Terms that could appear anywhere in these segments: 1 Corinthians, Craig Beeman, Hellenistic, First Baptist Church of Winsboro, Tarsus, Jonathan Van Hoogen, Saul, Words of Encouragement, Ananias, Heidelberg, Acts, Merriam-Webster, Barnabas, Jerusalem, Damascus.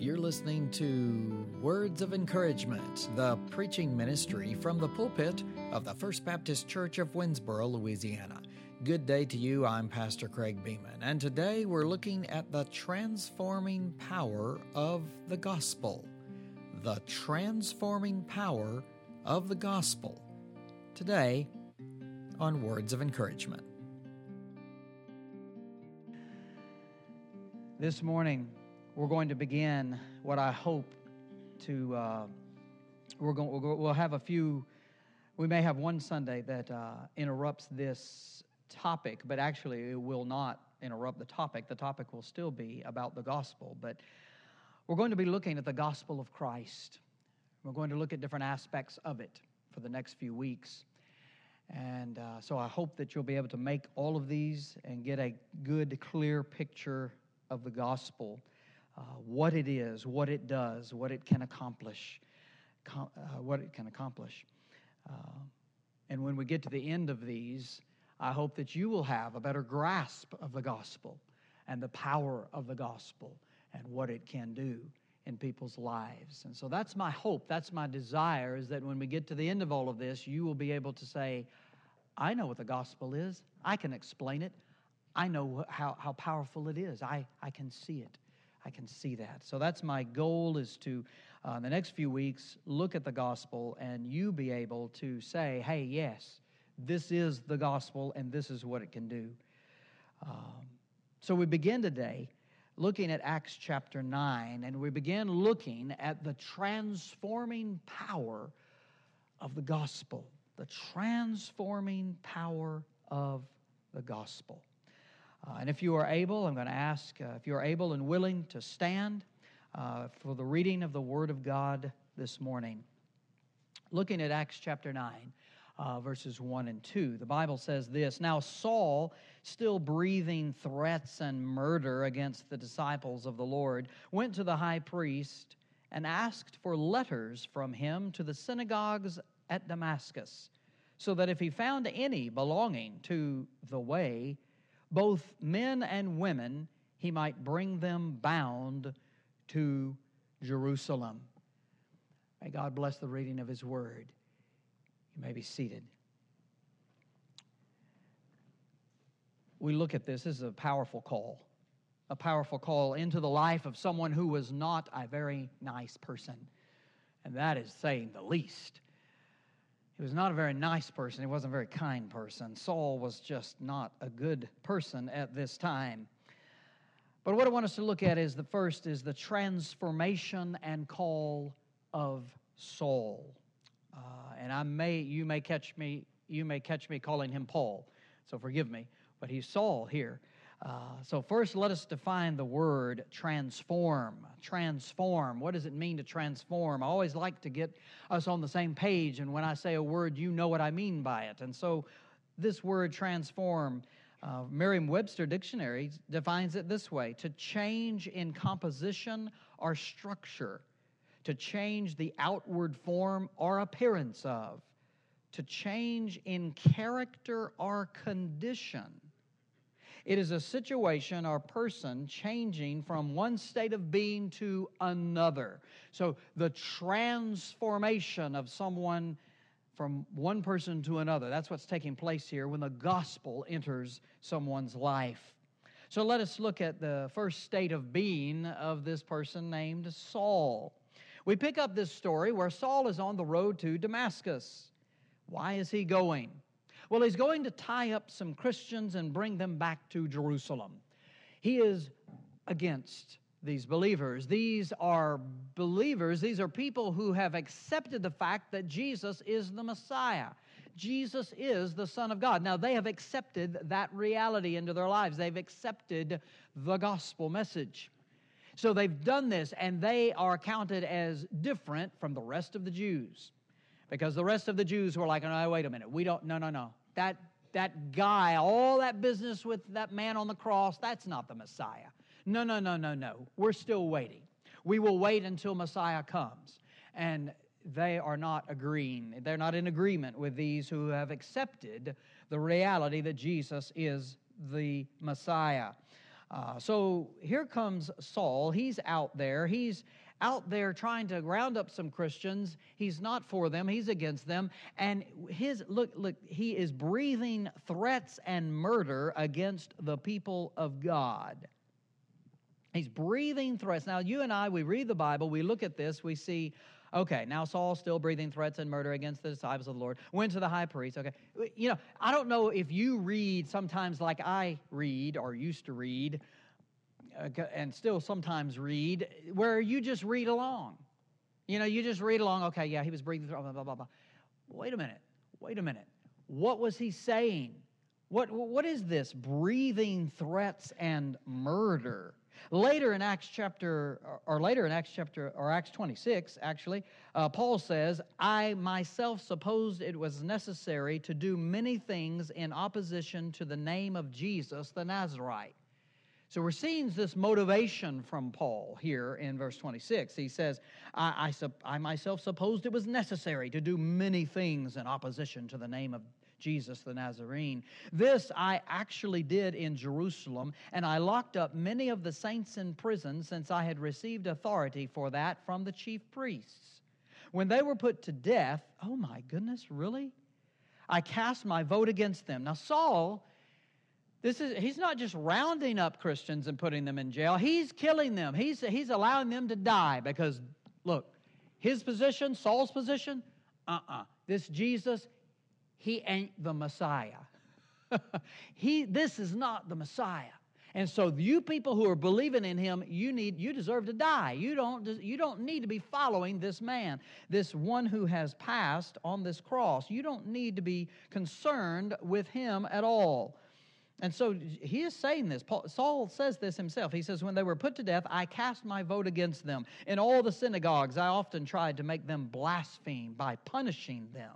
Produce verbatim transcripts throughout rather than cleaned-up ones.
You're listening to Words of Encouragement, the preaching ministry from the pulpit of the First Baptist Church of Winsboro, Louisiana. Good day to you. I'm Pastor Craig Beeman, and today we're looking at the transforming power of the gospel. The transforming power of the gospel. Today on Words of Encouragement. This morning, we're going to begin what I hope to. Uh, we're going. We'll, go, we'll have a few. We may have one Sunday that uh, interrupts this topic, but actually it will not interrupt the topic. The topic will still be about the gospel, but we're going to be looking at the gospel of Christ. We're going to look at different aspects of it for the next few weeks, and uh, so I hope that you'll be able to make all of these and get a good, clear picture of the gospel. Uh, what it is, what it does, what it can accomplish, com- uh, what it can accomplish. Uh, and when we get to the end of these, I hope that you will have a better grasp of the gospel and the power of the gospel and what it can do in people's lives. And so that's my hope, that's my desire, is that when we get to the end of all of this, you will be able to say, I know what the gospel is. I can explain it. I know how, how powerful it is. I, I can see it. I can see that. So that's my goal, is to, uh, in the next few weeks, look at the gospel and you be able to say, hey, yes, this is the gospel and this is what it can do. Um, so we begin today looking at Acts chapter nine, and we begin looking at the transforming power of the gospel. The transforming power of the gospel. Uh, and if you are able, I'm going to ask, uh, if you are able and willing to stand uh, for the reading of the Word of God this morning. Looking at Acts chapter nine, uh, verses one and two, the Bible says this, "Now Saul, still breathing threats and murder against the disciples of the Lord, went to the high priest and asked for letters from him to the synagogues at Damascus, so that if he found any belonging to the way, both men and women, he might bring them bound to Jerusalem." May God bless the reading of His Word. You may be seated. We look at this. This is a powerful call. A powerful call into the life of someone who was not a very nice person. And that is saying the least. He was not a very nice person. He wasn't a very kind person. Saul was just not a good person at this time. But what I want us to look at is the first is the transformation and call of Saul. Uh, and I may, you may catch me, you may catch me calling him Paul. So forgive me, but he's Saul here. Uh, so first, let us define the word transform. Transform. What does it mean to transform? I always like to get us on the same page, and when I say a word, you know what I mean by it. And so this word transform, uh, Merriam-Webster Dictionary defines it this way: to change in composition or structure, to change the outward form or appearance of, to change in character or condition. It is a situation or person changing from one state of being to another. So the transformation of someone from one person to another, that's what's taking place here when the gospel enters someone's life. So let us look at the first state of being of this person named Saul. We pick up this story where Saul is on the road to Damascus. Why is he going? Well, he's going to tie up some Christians and bring them back to Jerusalem. He is against these believers. These are believers. These are people who have accepted the fact that Jesus is the Messiah. Jesus is the Son of God. Now, they have accepted that reality into their lives. They've accepted the gospel message. So they've done this, and they are counted as different from the rest of the Jews. Because the rest of the Jews were like, no, wait a minute, we don't, no, no, no. That that guy, all that business with that man on the cross, that's not the Messiah. No, no, no, no, no. We're still waiting. We will wait until Messiah comes. And they are not agreeing. They're not in agreement with these who have accepted the reality that Jesus is the Messiah. Uh, so here comes Saul. He's out there. He's out there trying to round up some Christians. He's not for them. He's against them. And his look, look, he is breathing threats and murder against the people of God. He's breathing threats. Now, you and I, we read the Bible. We look at this. We see, okay, now Saul's still breathing threats and murder against the disciples of the Lord. Went to the high priest. Okay, you know, I don't know if you read sometimes like I read or used to read, and still sometimes read, where you just read along. You know, you just read along, okay, yeah, he was breathing, blah, blah, blah, blah. Wait a minute, wait a minute. What was he saying? What What is this breathing threats and murder? Later in Acts chapter, or later in Acts chapter, or Acts twenty-six, actually, uh, Paul says, I myself supposed it was necessary to do many things in opposition to the name of Jesus the Nazarite. So we're seeing this motivation from Paul here in verse twenty-six. He says, I, I, I myself supposed it was necessary to do many things in opposition to the name of Jesus the Nazarene. This I actually did in Jerusalem, and I locked up many of the saints in prison, since I had received authority for that from the chief priests. When they were put to death, oh my goodness, really? I cast my vote against them. Now Saul, This is he's not just rounding up Christians and putting them in jail. He's killing them. He's, he's allowing them to die because, look, his position, Saul's position, uh-uh. This Jesus, he ain't the Messiah. he, this is not the Messiah. And so you people who are believing in him, you need, you deserve to die. You don't, you don't need to be following this man, this one who has passed on this cross. You don't need to be concerned with him at all. And so he is saying this. Paul, Saul says this himself. He says, when they were put to death, I cast my vote against them. In all the synagogues, I often tried to make them blaspheme by punishing them.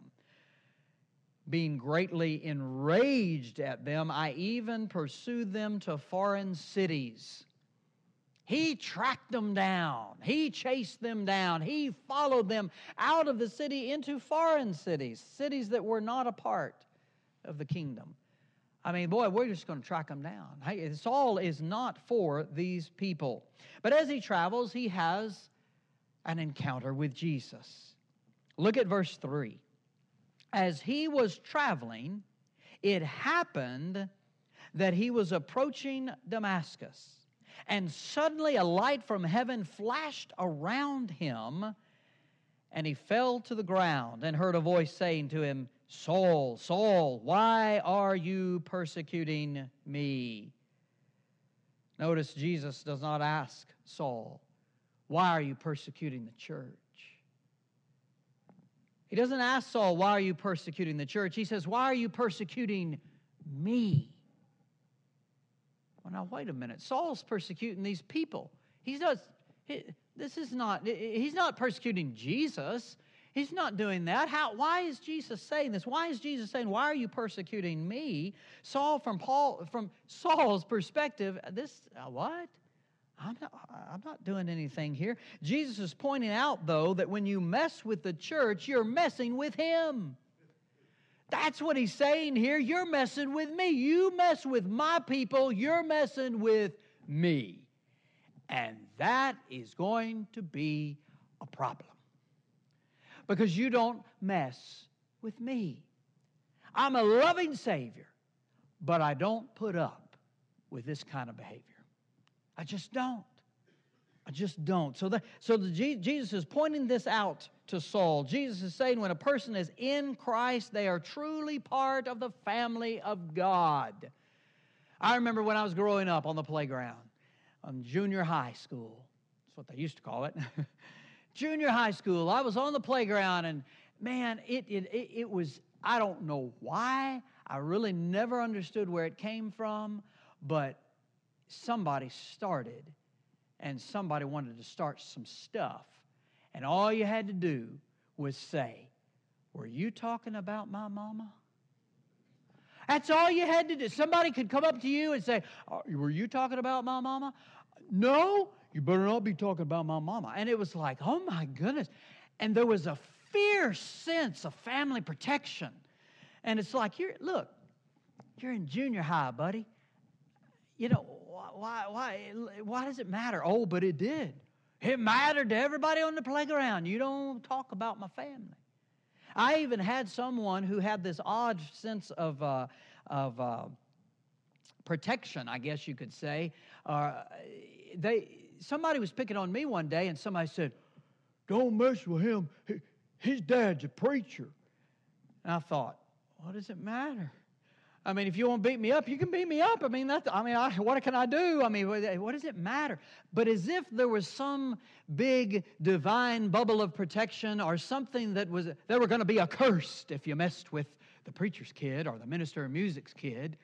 Being greatly enraged at them, I even pursued them to foreign cities. He tracked them down. He chased them down. He followed them out of the city into foreign cities, cities that were not a part of the kingdom. I mean, boy, we're just going to track them down. Saul is not for these people. But as he travels, he has an encounter with Jesus. Look at verse three. As he was traveling, it happened that he was approaching Damascus, and suddenly a light from heaven flashed around him, and he fell to the ground and heard a voice saying to him, Saul, Saul, why are you persecuting me? Notice Jesus does not ask Saul, why are you persecuting the church? He doesn't ask Saul, why are you persecuting the church? He says, why are you persecuting me? Well, now, wait a minute. Saul's persecuting these people. He's not, he, this is not, he's not persecuting Jesus. He's not doing that. How? Why is Jesus saying this? Why is Jesus saying, why are you persecuting me? Saul, from Paul, from Saul's perspective, this, uh, what? I'm not, I'm not doing anything here. Jesus is pointing out, though, that when you mess with the church, you're messing with him. That's what he's saying here. You're messing with me. You mess with my people. You're messing with me. And that is going to be a problem. Because you don't mess with me. I'm a loving Savior, but I don't put up with this kind of behavior. I just don't. I just don't. So, the, so the, Jesus is pointing this out to Saul. Jesus is saying when a person is in Christ, they are truly part of the family of God. I remember when I was growing up on the playground, on junior high school. That's what they used to call it. Junior high school, I was on the playground, and man, it, it it it was, I don't know why, I really never understood where it came from, but somebody started, and somebody wanted to start some stuff, and all you had to do was say, were you talking about my mama? That's all you had to do. Somebody could come up to you and say, were you talking about my mama? No. You better not be talking about my mama. And it was like, oh my goodness. And there was a fierce sense of family protection. And it's like, you're, look, you're in junior high, buddy. you know, why, why, why does it matter? Oh, but it did. It mattered to everybody on the playground. You don't talk about my family. I even had someone who had this odd sense of uh, of uh, protection, I guess you could say. Uh, they somebody was picking on me one day, and somebody said, "Don't mess with him. His dad's a preacher." And I thought, what does it matter? I mean, if you want to beat me up, you can beat me up. I mean, that's, I mean, I, what can I do? I mean, what does it matter? But as if there was some big divine bubble of protection or something that was, they were going to be accursed if you messed with the preacher's kid or the minister of music's kid.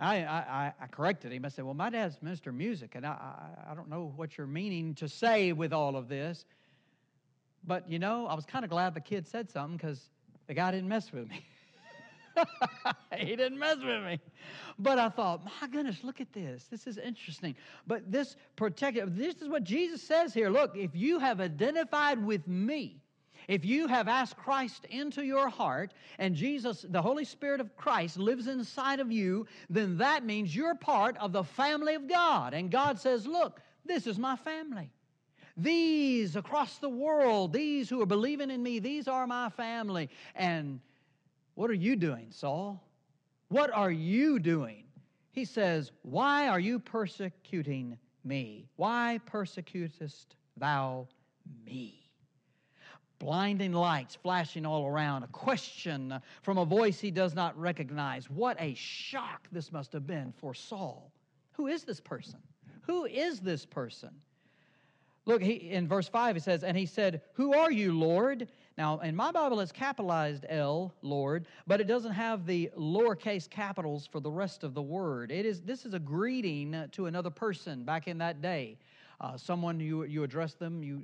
I, I, I corrected him. I said, well, my dad's minister of music, and I, I, I don't know what you're meaning to say with all of this. But, you know, I was kind of glad the kid said something because the guy didn't mess with me. He didn't mess with me. But I thought, my goodness, look at this. This is interesting. But this protective, this is what Jesus says here. Look, if you have identified with me, if you have asked Christ into your heart, and Jesus, the Holy Spirit of Christ, lives inside of you, then that means you're part of the family of God. And God says, look, this is my family. These across the world, these who are believing in me, these are my family. And what are you doing, Saul? What are you doing? He says, why are you persecuting me? Why persecutest thou me? Blinding lights flashing all around. A question from a voice he does not recognize. What a shock this must have been for Saul. Who is this person? Who is this person? Look, he, in verse five, he says, and he said, who are you, Lord? Now, in my Bible, it's capitalized L, Lord, but it doesn't have the lowercase capitals for the rest of the word. It is This is a greeting to another person back in that day. Uh, someone, you you address them, you,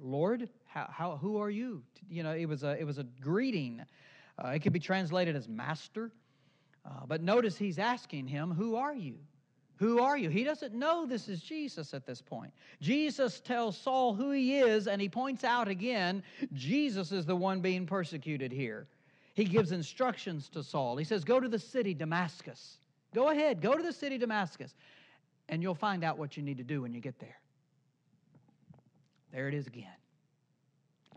Lord, how, how, who are you? You know, it was a, it was a greeting. Uh, it could be translated as master. Uh, but notice he's asking him, who are you? Who are you? He doesn't know this is Jesus at this point. Jesus tells Saul who he is, and he points out again, Jesus is the one being persecuted here. He gives instructions to Saul. He says, go to the city Damascus. Go ahead, go to the city Damascus, and you'll find out what you need to do when you get there. There it is again.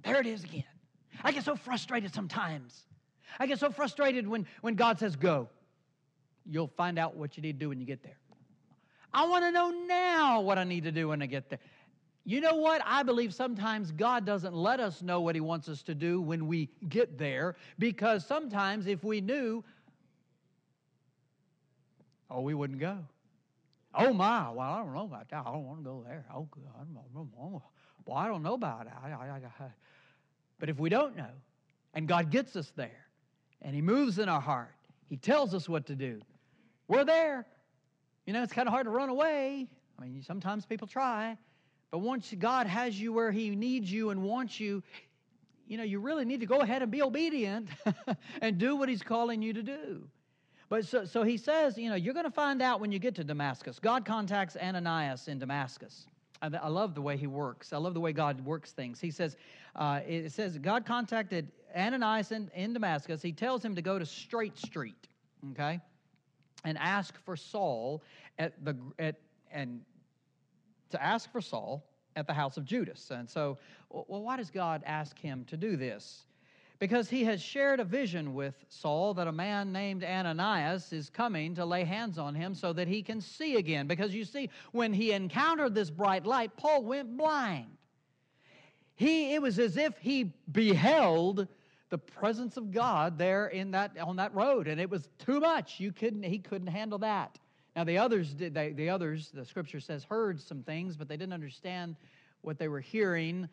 There it is again. I get so frustrated sometimes. I get so frustrated when, when God says, go. You'll find out what you need to do when you get there. I want to know now what I need to do when I get there. You know what? I believe sometimes God doesn't let us know what He wants us to do when we get there, because sometimes if we knew, oh, we wouldn't go. Oh, my. Well, I don't know about that. I don't want to go there. Oh, I don't know. Well, I don't know about it. I, I, I, I. But if we don't know, and God gets us there, and He moves in our heart, He tells us what to do, we're there. You know, it's kind of hard to run away. I mean, sometimes people try. But once God has you where He needs you and wants you, you know, you really need to go ahead and be obedient and do what He's calling you to do. But so, so he says, you know, you're going to find out when you get to Damascus. God contacts Ananias in Damascus. I, I love the way He works. I love the way God works things. He says, uh, it says God contacted Ananias in, in Damascus. He tells him to go to Straight Street, okay? And ask for Saul at the at and to ask for Saul at the house of Judas. And so, well, why does God ask him to do this? Because He has shared a vision with Saul that a man named Ananias is coming to lay hands on him so that he can see again. Because you see, when he encountered this bright light, Paul went blind. He it was as if he beheld the presence of God there in that on that road, and it was too much. You couldn't, he couldn't handle that. Now the others did. They, the others, the Scripture says, heard some things, but they didn't understand what they were hearing.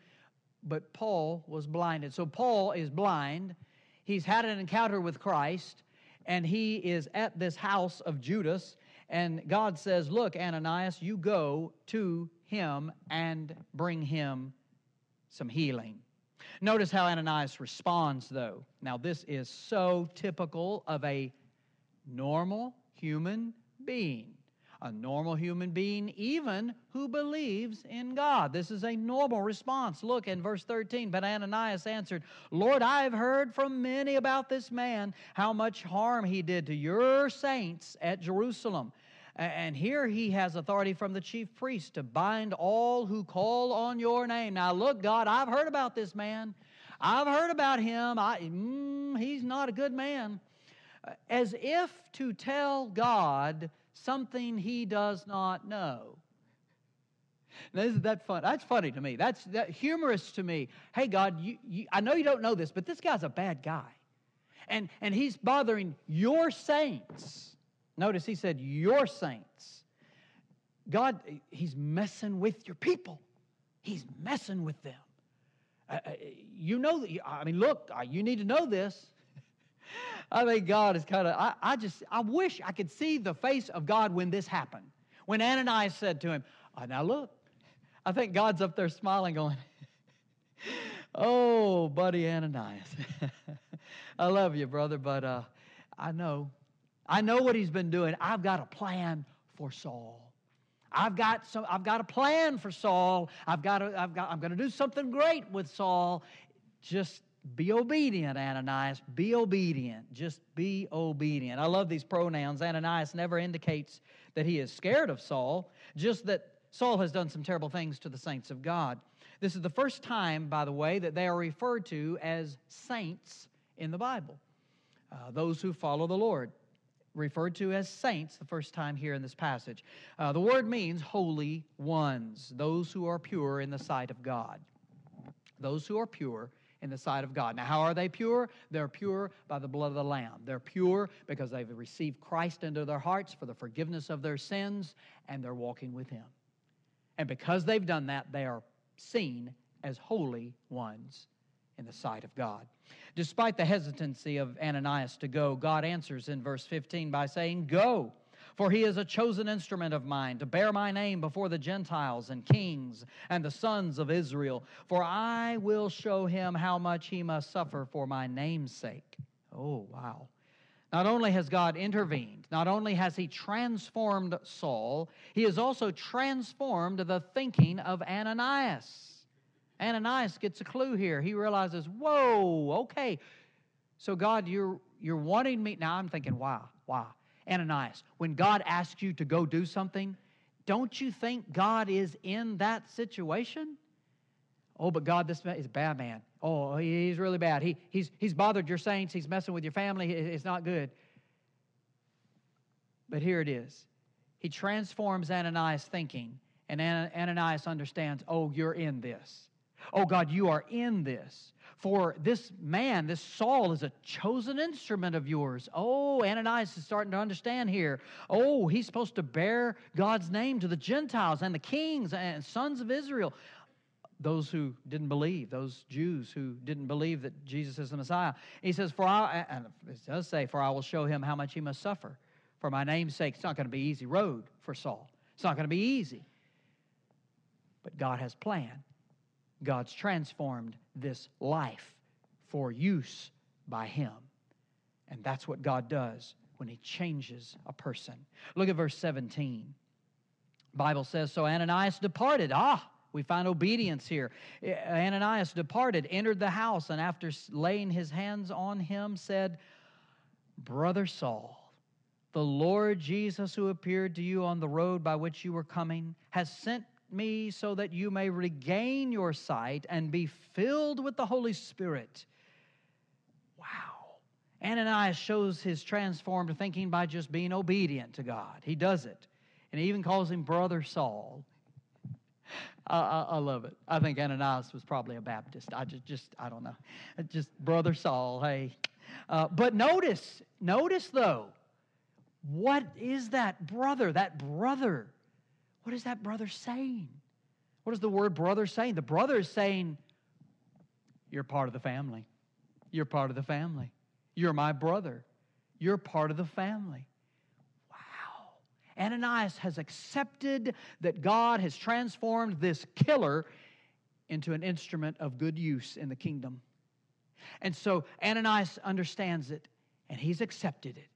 But Paul was blinded. So Paul is blind. He's had an encounter with Christ, and he is at this house of Judas. And God says, "Look, Ananias, you go to him and bring him some healing." Notice how Ananias responds, though. Now, this is so typical of a normal human being. A normal human being even who believes in God. This is a normal response. Look in verse thirteen. But Ananias answered, Lord, I have heard from many about this man, how much harm he did to your saints at Jerusalem. And here he has authority from the chief priest to bind all who call on your name. Now, look, God, I've heard about this man. I've heard about him. I, mm, he's not a good man. As if to tell God something he does not know. Now, isn't that fun? That's funny to me. That's that, humorous to me. Hey, God, you, you, I know you don't know this, but this guy's a bad guy. And, and he's bothering your saints. Notice he said, your saints. God, he's messing with your people. He's messing with them. Uh, you know, I mean, look, you need to know this. I mean, God is kind of, I, I just, I wish I could see the face of God when this happened. When Ananias said to him, oh, now look, I think God's up there smiling going, oh, buddy Ananias. I love you, brother, but uh, I know. I know what he's been doing. I've got a plan for Saul. I've got some. I've got a plan for Saul. I've got. A, I've got. I'm going to do something great with Saul. Just be obedient, Ananias. Be obedient. Just be obedient. I love these pronouns. Ananias never indicates that he is scared of Saul. Just that Saul has done some terrible things to the saints of God. This is the first time, by the way, that they are referred to as saints in the Bible. Uh, those who follow the Lord, referred to as saints the first time here in this passage. Uh, the word means holy ones, those who are pure in the sight of God. Those who are pure in the sight of God. Now, how are they pure? They're pure by the blood of the Lamb. They're pure because they've received Christ into their hearts for the forgiveness of their sins, and they're walking with Him. And because they've done that, they are seen as holy ones in the sight of God. Despite the hesitancy of Ananias to go, God answers in verse fifteen by saying, go, for he is a chosen instrument of mine to bear my name before the Gentiles and kings and the sons of Israel, for I will show him how much he must suffer for my name's sake. Oh, wow. Not only has God intervened, not only has he transformed Saul, he has also transformed the thinking of Ananias. Ananias gets a clue here. He realizes, whoa, okay. So God, you're you're wanting me. Now I'm thinking, why, why? Ananias, when God asks you to go do something, don't you think God is in that situation? Oh, but God, this man is a bad man. Oh, he's really bad. He he's he's bothered your saints. He's messing with your family. It's not good. But here it is. He transforms Ananias' thinking, and Ananias understands, oh, you're in this. Oh, God, you are in this. For this man, this Saul, is a chosen instrument of yours. Oh, Ananias is starting to understand here. Oh, he's supposed to bear God's name to the Gentiles and the kings and sons of Israel. Those who didn't believe, those Jews who didn't believe that Jesus is the Messiah. He says, for I, and it does say, for I will show him how much he must suffer for my name's sake. It's not going to be an easy road for Saul. It's not going to be easy. But God has planned. God's transformed this life for use by Him. And that's what God does when He changes a person. Look at verse seventeen. The Bible says, so Ananias departed. Ah, we find obedience here. Ananias departed, entered the house, and after laying his hands on him, said, Brother Saul, the Lord Jesus who appeared to you on the road by which you were coming has sent me so that you may regain your sight and be filled with the Holy Spirit. Wow. Ananias shows his transformed thinking by just being obedient to God. He does it. And he even calls him Brother Saul. I, I, I love it. I think Ananias was probably a Baptist. I just, just I don't know. Just Brother Saul, hey. Uh, but notice, notice though, what is that brother, that brother? What is that brother saying? What is the word brother saying? The brother is saying, you're part of the family. You're part of the family. You're my brother. You're part of the family. Wow. Ananias has accepted that God has transformed this killer into an instrument of good use in the kingdom. And so Ananias understands it, and he's accepted it,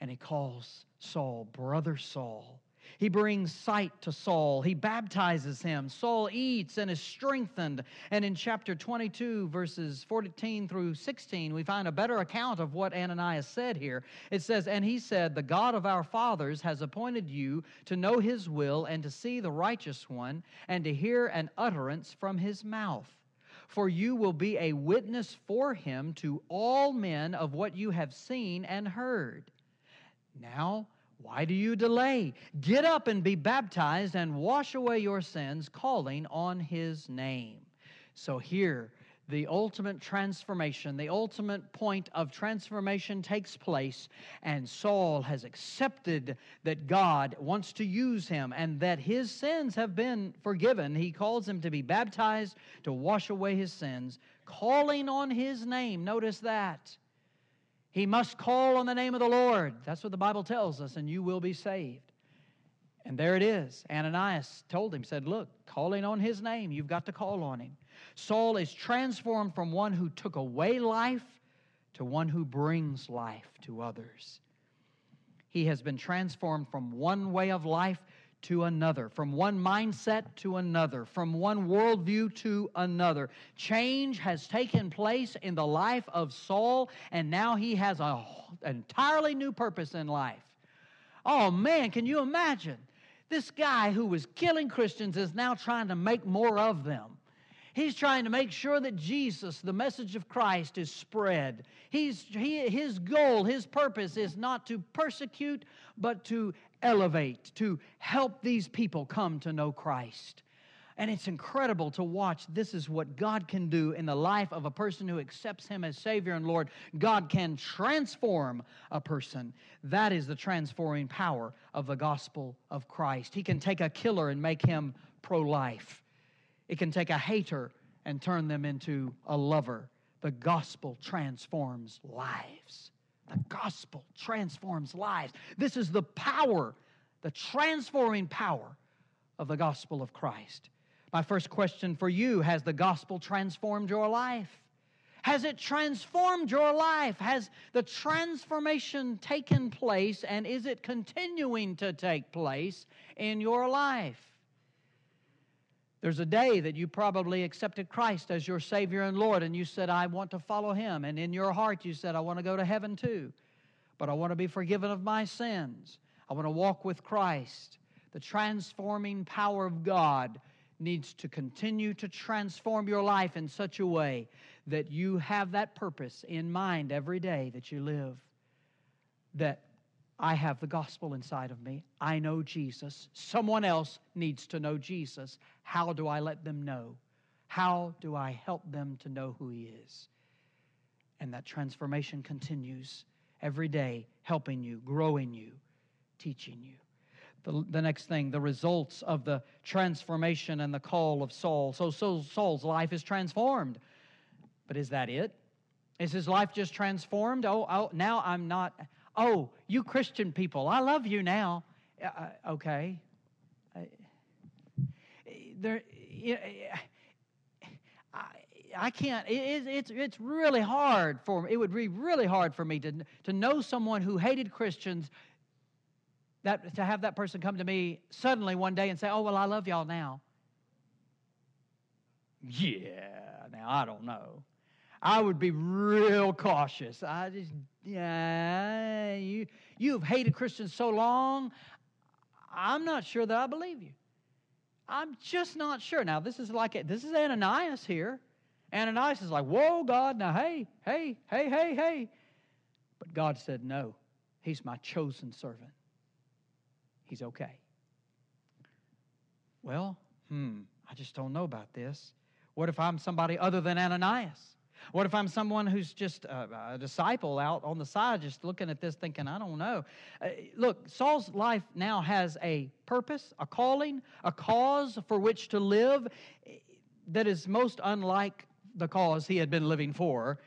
and he calls Saul, Brother Saul. He brings sight to Saul. He baptizes him. Saul eats and is strengthened. And in chapter twenty-two, verses fourteen through sixteen, we find a better account of what Ananias said here. It says, "And he said, the God of our fathers has appointed you to know his will and to see the righteous one and to hear an utterance from his mouth. For you will be a witness for him to all men of what you have seen and heard. Now, why do you delay? Get up and be baptized and wash away your sins, calling on his name." So here, the ultimate transformation, the ultimate point of transformation takes place, and Saul has accepted that God wants to use him and that his sins have been forgiven. He calls him to be baptized to wash away his sins, calling on his name. Notice that. He must call on the name of the Lord. That's what the Bible tells us, and you will be saved. And there it is. Ananias told him, said, look, calling on his name, you've got to call on him. Saul is transformed from one who took away life to one who brings life to others. He has been transformed from one way of life to another, from one mindset to another, from one worldview to another. Change has taken place in the life of Saul, and now he has an entirely new purpose in life. Oh man, can you imagine? This guy who was killing Christians is now trying to make more of them. He's trying to make sure that Jesus, the message of Christ, is spread. He's, he, his goal, his purpose is not to persecute, but to elevate, to help these people come to know Christ. And it's incredible to watch. This is what God can do in the life of a person who accepts him as Savior and Lord. God can transform a person. That is the transforming power of the gospel of Christ. He can take a killer and make him pro-life. It can take a hater and turn them into a lover. The gospel transforms lives. The gospel transforms lives. This is the power, the transforming power of the gospel of Christ. My first question for you, has the gospel transformed your life? Has it transformed your life? Has the transformation taken place, and is it continuing to take place in your life? There's a day that you probably accepted Christ as your Savior and Lord, and you said, I want to follow him. And in your heart you said, I want to go to heaven too, but I want to be forgiven of my sins. I want to walk with Christ. The transforming power of God needs to continue to transform your life in such a way that you have that purpose in mind every day that you live, that I have the gospel inside of me. I know Jesus. Someone else needs to know Jesus. How do I let them know? How do I help them to know who he is? And that transformation continues every day, helping you, growing you, teaching you. The, the next thing, the results of the transformation and the call of Saul. So, so Saul's life is transformed. But is that it? Is his life just transformed? Oh, oh now I'm not... Oh, you Christian people, I love you now. Uh, okay. I, there, I, I can't, it, it's, it's really hard for me. It would be really hard for me to, to know someone who hated Christians, that to have that person come to me suddenly one day and say, oh, well, I love y'all now. Yeah, now I don't know. I would be real cautious. I just, yeah, you, you've hated Christians so long, I'm not sure that I believe you. I'm just not sure. Now, this is like, a, this is Ananias here. Ananias is like, whoa, God, now, hey, hey, hey, hey, hey. But God said, no, he's my chosen servant. He's okay. Well, hmm, I just don't know about this. What if I'm somebody other than Ananias? What if I'm someone who's just a, a disciple out on the side just looking at this thinking, I don't know. Uh, look, Saul's life now has a purpose, a calling, a cause for which to live that is most unlike the cause he had been living for.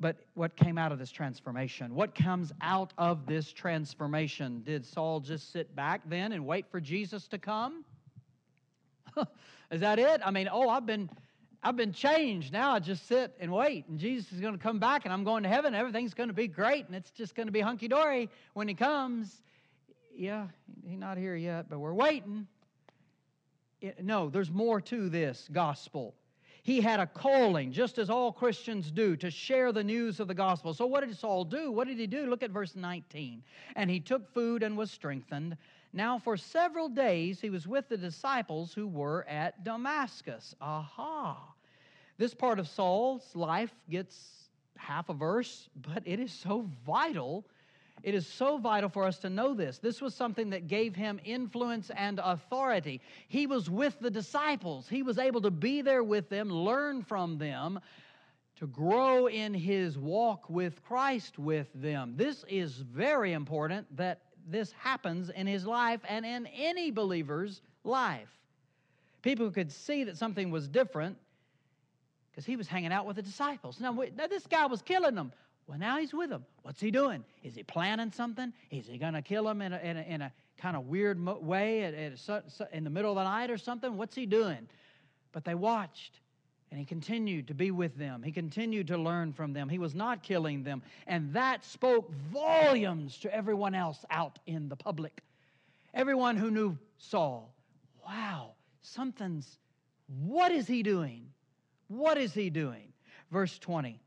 But what came out of this transformation? What comes out of this transformation? Did Saul just sit back then and wait for Jesus to come? Is that it? I mean, oh, I've been... I've been changed. Now I just sit and wait, and Jesus is going to come back, and I'm going to heaven. Everything's going to be great, and it's just going to be hunky-dory when he comes. yeah, he's not here yet, but we're waiting. It, no, there's more to this gospel. He had a calling, just as all Christians do, to share the news of the gospel. So what did Saul do? What did he do? Look at verse nineteen. And he took food and was strengthened. Now for several days he was with the disciples who were at Damascus. Aha! This part of Saul's life gets half a verse, but it is so vital. It is so vital for us to know this. This was something that gave him influence and authority. He was with the disciples. He was able to be there with them, learn from them, to grow in his walk with Christ with them. This is very important that this happens in his life and in any believer's life. People could see that something was different because he was hanging out with the disciples. Now, now this guy was killing them. Well, now he's with them. What's he doing? Is he planning something? Is he going to kill them in a, in a, in a kind of weird mo- way at, at a, in the middle of the night or something? What's he doing? But they watched, and he continued to be with them. He continued to learn from them. He was not killing them, and that spoke volumes to everyone else out in the public. Everyone who knew Saul, wow, something's, what is he doing? What is he doing? Verse twenty.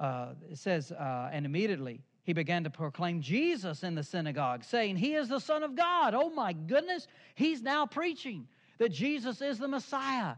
Uh, it says, uh, and immediately he began to proclaim Jesus in the synagogue, saying, he is the Son of God. Oh my goodness, he's now preaching that Jesus is the Messiah.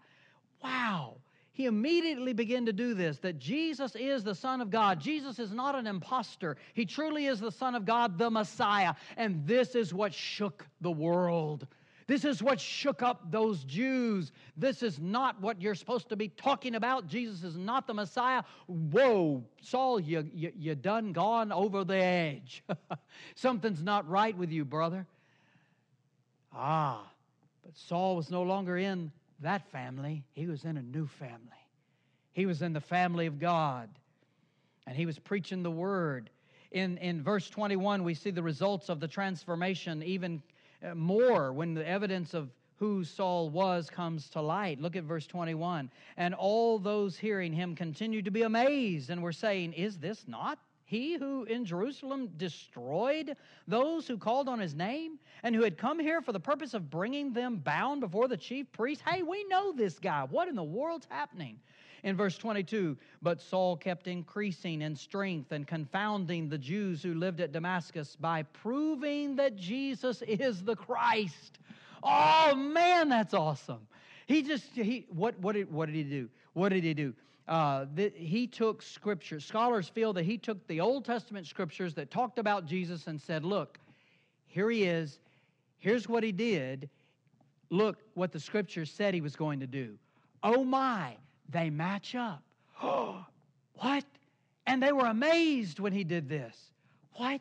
Wow. He immediately began to do this, that Jesus is the Son of God. Jesus is not an imposter. He truly is the Son of God, the Messiah. And this is what shook the world. This is what shook up those Jews. This is not what you're supposed to be talking about. Jesus is not the Messiah. Whoa, Saul, you, you, you done gone over the edge. Something's not right with you, brother. Ah, but Saul was no longer in that family. He was in a new family. He was in the family of God. And he was preaching the word. In, in verse twenty-one, we see the results of the transformation even more when the evidence of who Saul was comes to light. Look at verse twenty-one. And all those hearing him continued to be amazed and were saying, is this not he who in Jerusalem destroyed those who called on his name and who had come here for the purpose of bringing them bound before the chief priest? Hey, we know this guy. What in the world's happening? In verse twenty-two, but Saul kept increasing in strength and confounding the Jews who lived at Damascus by proving that Jesus is the Christ. Oh man, that's awesome. He just, he what what did, what did he do? What did he do? Uh, the, he took scripture. Scholars feel that he took the Old Testament scriptures that talked about Jesus and said, look, here he is. Here's what he did. Look what the scripture said he was going to do. Oh my, they match up. Oh, what? And they were amazed when he did this. What?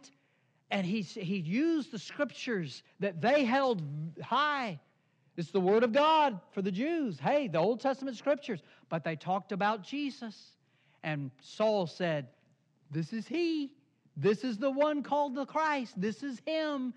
And he, he used the scriptures that they held high. It's the Word of God for the Jews. Hey, the Old Testament scriptures. But they talked about Jesus. And Saul said, this is he. This is the one called the Christ. This is him.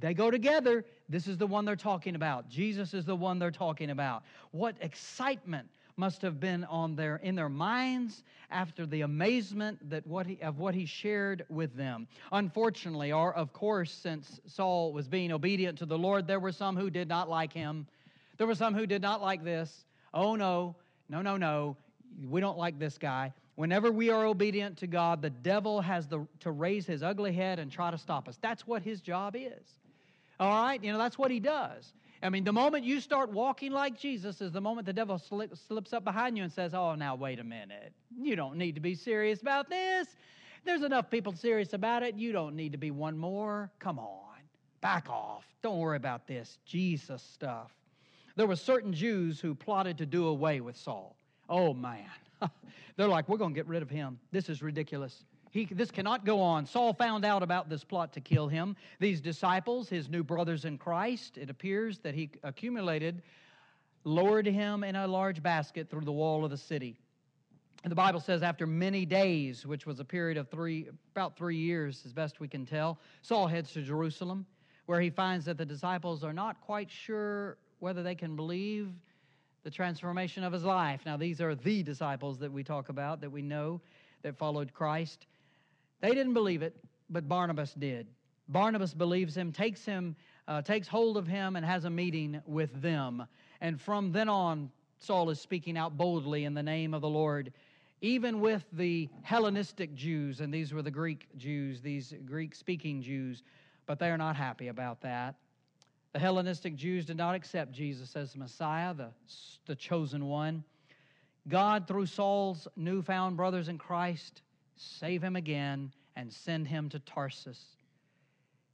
They go together. This is the one they're talking about. Jesus is the one they're talking about. What excitement must have been on their in their minds after the amazement that what he, of what he shared with them. Unfortunately, or of course, since Saul was being obedient to the Lord, there were some who did not like him. There were some who did not like this. Oh no, no, no, no, we don't like this guy. Whenever we are obedient to God, the devil has the, to raise his ugly head and try to stop us. That's what his job is. All right, you know, that's what he does. I mean, the moment you start walking like Jesus is the moment the devil slip, slips up behind you and says, oh, now, wait a minute. You don't need to be serious about this. There's enough people serious about it. You don't need to be one more. Come on, back off. Don't worry about this Jesus stuff. There were certain Jews who plotted to do away with Saul. Oh, man. They're like, we're going to get rid of him. This is ridiculous. He, this cannot go on. Saul found out about this plot to kill him. These disciples, his new brothers in Christ, it appears that he accumulated, lowered him in a large basket through the wall of the city. And the Bible says after many days, which was a period of three, about three years as best we can tell, Saul heads to Jerusalem, where he finds that the disciples are not quite sure whether they can believe the transformation of his life. Now, these are the disciples that we talk about, that we know, that followed Christ. They didn't believe it, but Barnabas did. Barnabas believes him, takes him, uh, takes hold of him, and has a meeting with them. And from then on, Saul is speaking out boldly in the name of the Lord, even with the Hellenistic Jews, and these were the Greek Jews, these Greek-speaking Jews, but they are not happy about that. The Hellenistic Jews did not accept Jesus as the Messiah, the, the chosen one. God, through Saul's newfound brothers in Christ, save him again and send him to Tarsus.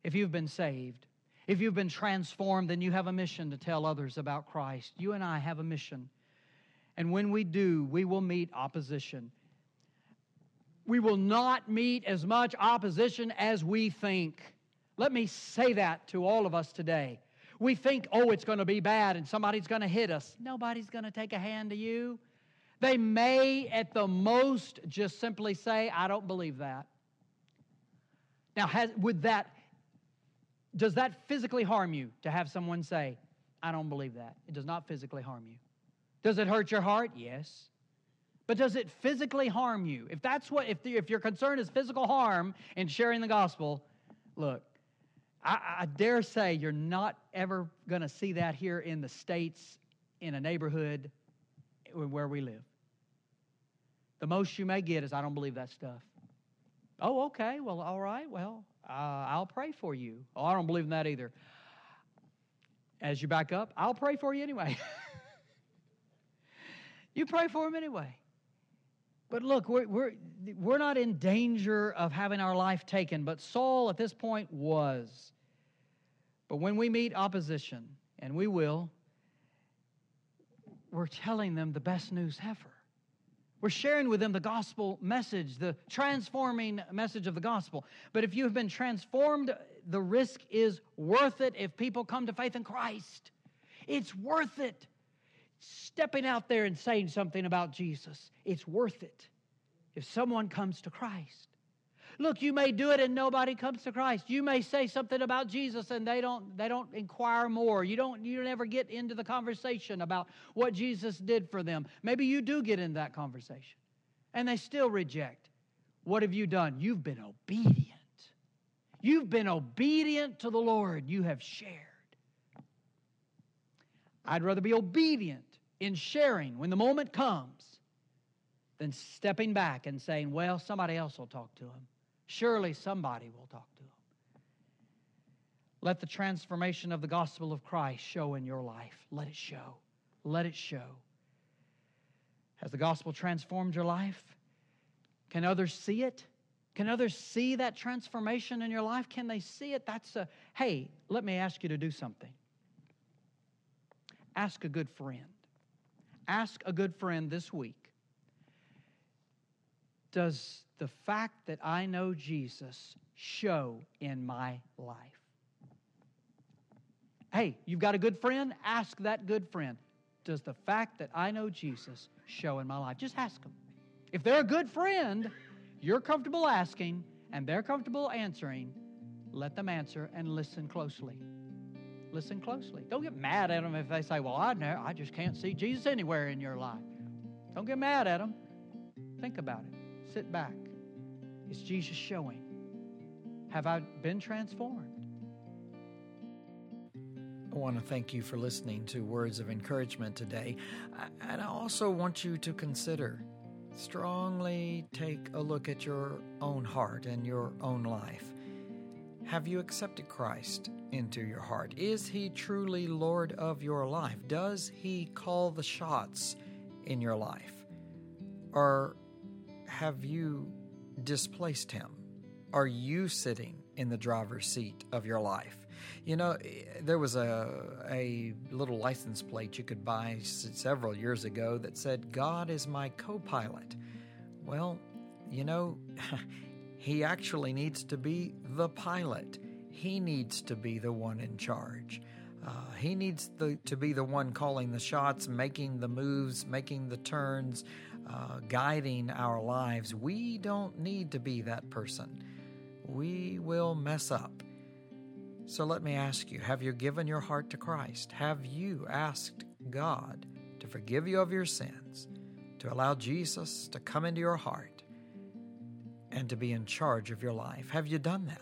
If you've been saved, if you've been transformed, then you have a mission to tell others about Christ. You and I have a mission. And when we do, we will meet opposition. We will not meet as much opposition as we think. Let me say that to all of us today. We think, oh, it's going to be bad and somebody's going to hit us. Nobody's going to take a hand to you. They may, at the most, just simply say, I don't believe that. Now, has, would that, does that physically harm you to have someone say, I don't believe that? It does not physically harm you. Does it hurt your heart? Yes. But does it physically harm you? If that's what, if, the, if your concern is physical harm in sharing the gospel, look, I, I dare say you're not ever going to see that here in the States, in a neighborhood where we live. The most you may get is, I don't believe that stuff. Oh, okay, well, all right, well, uh, I'll pray for you. Oh, I don't believe in that either. As you back up, I'll pray for you anyway. You pray for him anyway. But look, we're, we're, we're not in danger of having our life taken, but Saul at this point was. But when we meet opposition, and we will, we're telling them the best news ever. We're sharing with them the gospel message, the transforming message of the gospel. But if you've been transformed, the risk is worth it if people come to faith in Christ. It's worth it. Stepping out there and saying something about Jesus, it's worth it if someone comes to Christ. Look, you may do it and nobody comes to Christ. You may say something about Jesus and they don't they don't inquire more. You don't you never get into the conversation about what Jesus did for them. Maybe you do get into that conversation and they still reject. What have you done? You've been obedient. You've been obedient to the Lord. You have shared. I'd rather be obedient in sharing when the moment comes than stepping back and saying, well, somebody else will talk to him. Surely somebody will talk to him. Let the transformation of the gospel of Christ show in your life. Let it show. Let it show. Has the gospel transformed your life? Can others see it? Can others see that transformation in your life? Can they see it? That's a, hey, let me ask you to do something. Ask a good friend. Ask a good friend this week. Does the fact that I know Jesus show in my life? Hey, you've got a good friend? Ask that good friend. Does the fact that I know Jesus show in my life? Just ask them. If they're a good friend, you're comfortable asking and they're comfortable answering, let them answer and listen closely. Listen closely. Don't get mad at them if they say, well, I know, I just can't see Jesus anywhere in your life. Don't get mad at them. Think about it. Sit back. Is Jesus showing? Have I been transformed? I want to thank you for listening to Words of Encouragement today. And I also want you to consider, strongly take a look at your own heart and your own life. Have you accepted Christ into your heart? Is He truly Lord of your life? Does He call the shots in your life? Or have you displaced Him? Are you sitting in the driver's seat of your life? You know, there was a, a little license plate you could buy several years ago that said, God is my co-pilot. Well, you know, He actually needs to be the pilot. He needs to be the one in charge. Uh, he needs the, to be the one calling the shots, making the moves, making the turns, uh, guiding our lives. We don't need to be that person. We will mess up. So let me ask you, have you given your heart to Christ? Have you asked God to forgive you of your sins, to allow Jesus to come into your heart, and to be in charge of your life? Have you done that?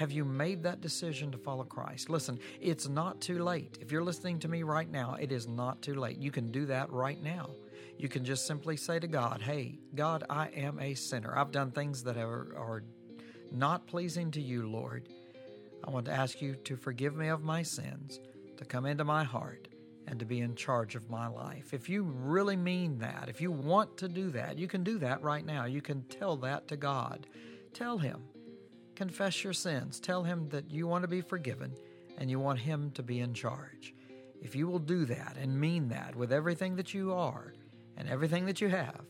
Have you made that decision to follow Christ? Listen, it's not too late. If you're listening to me right now, it is not too late. You can do that right now. You can just simply say to God, hey, God, I am a sinner. I've done things that are, are not pleasing to you, Lord. I want to ask you to forgive me of my sins, to come into my heart, and to be in charge of my life. If you really mean that, if you want to do that, you can do that right now. You can tell that to God. Tell Him. Confess your sins. Tell Him that you want to be forgiven and you want Him to be in charge. If you will do that and mean that with everything that you are and everything that you have,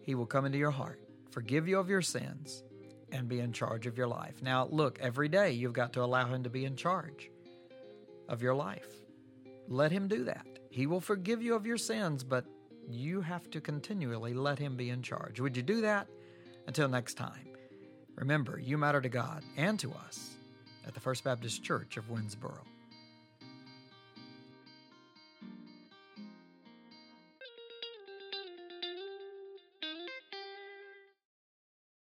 He will come into your heart, forgive you of your sins, and be in charge of your life. Now, look, every day you've got to allow Him to be in charge of your life. Let Him do that. He will forgive you of your sins, but you have to continually let Him be in charge. Would you do that? Until next time, remember, you matter to God and to us at the First Baptist Church of Winsboro.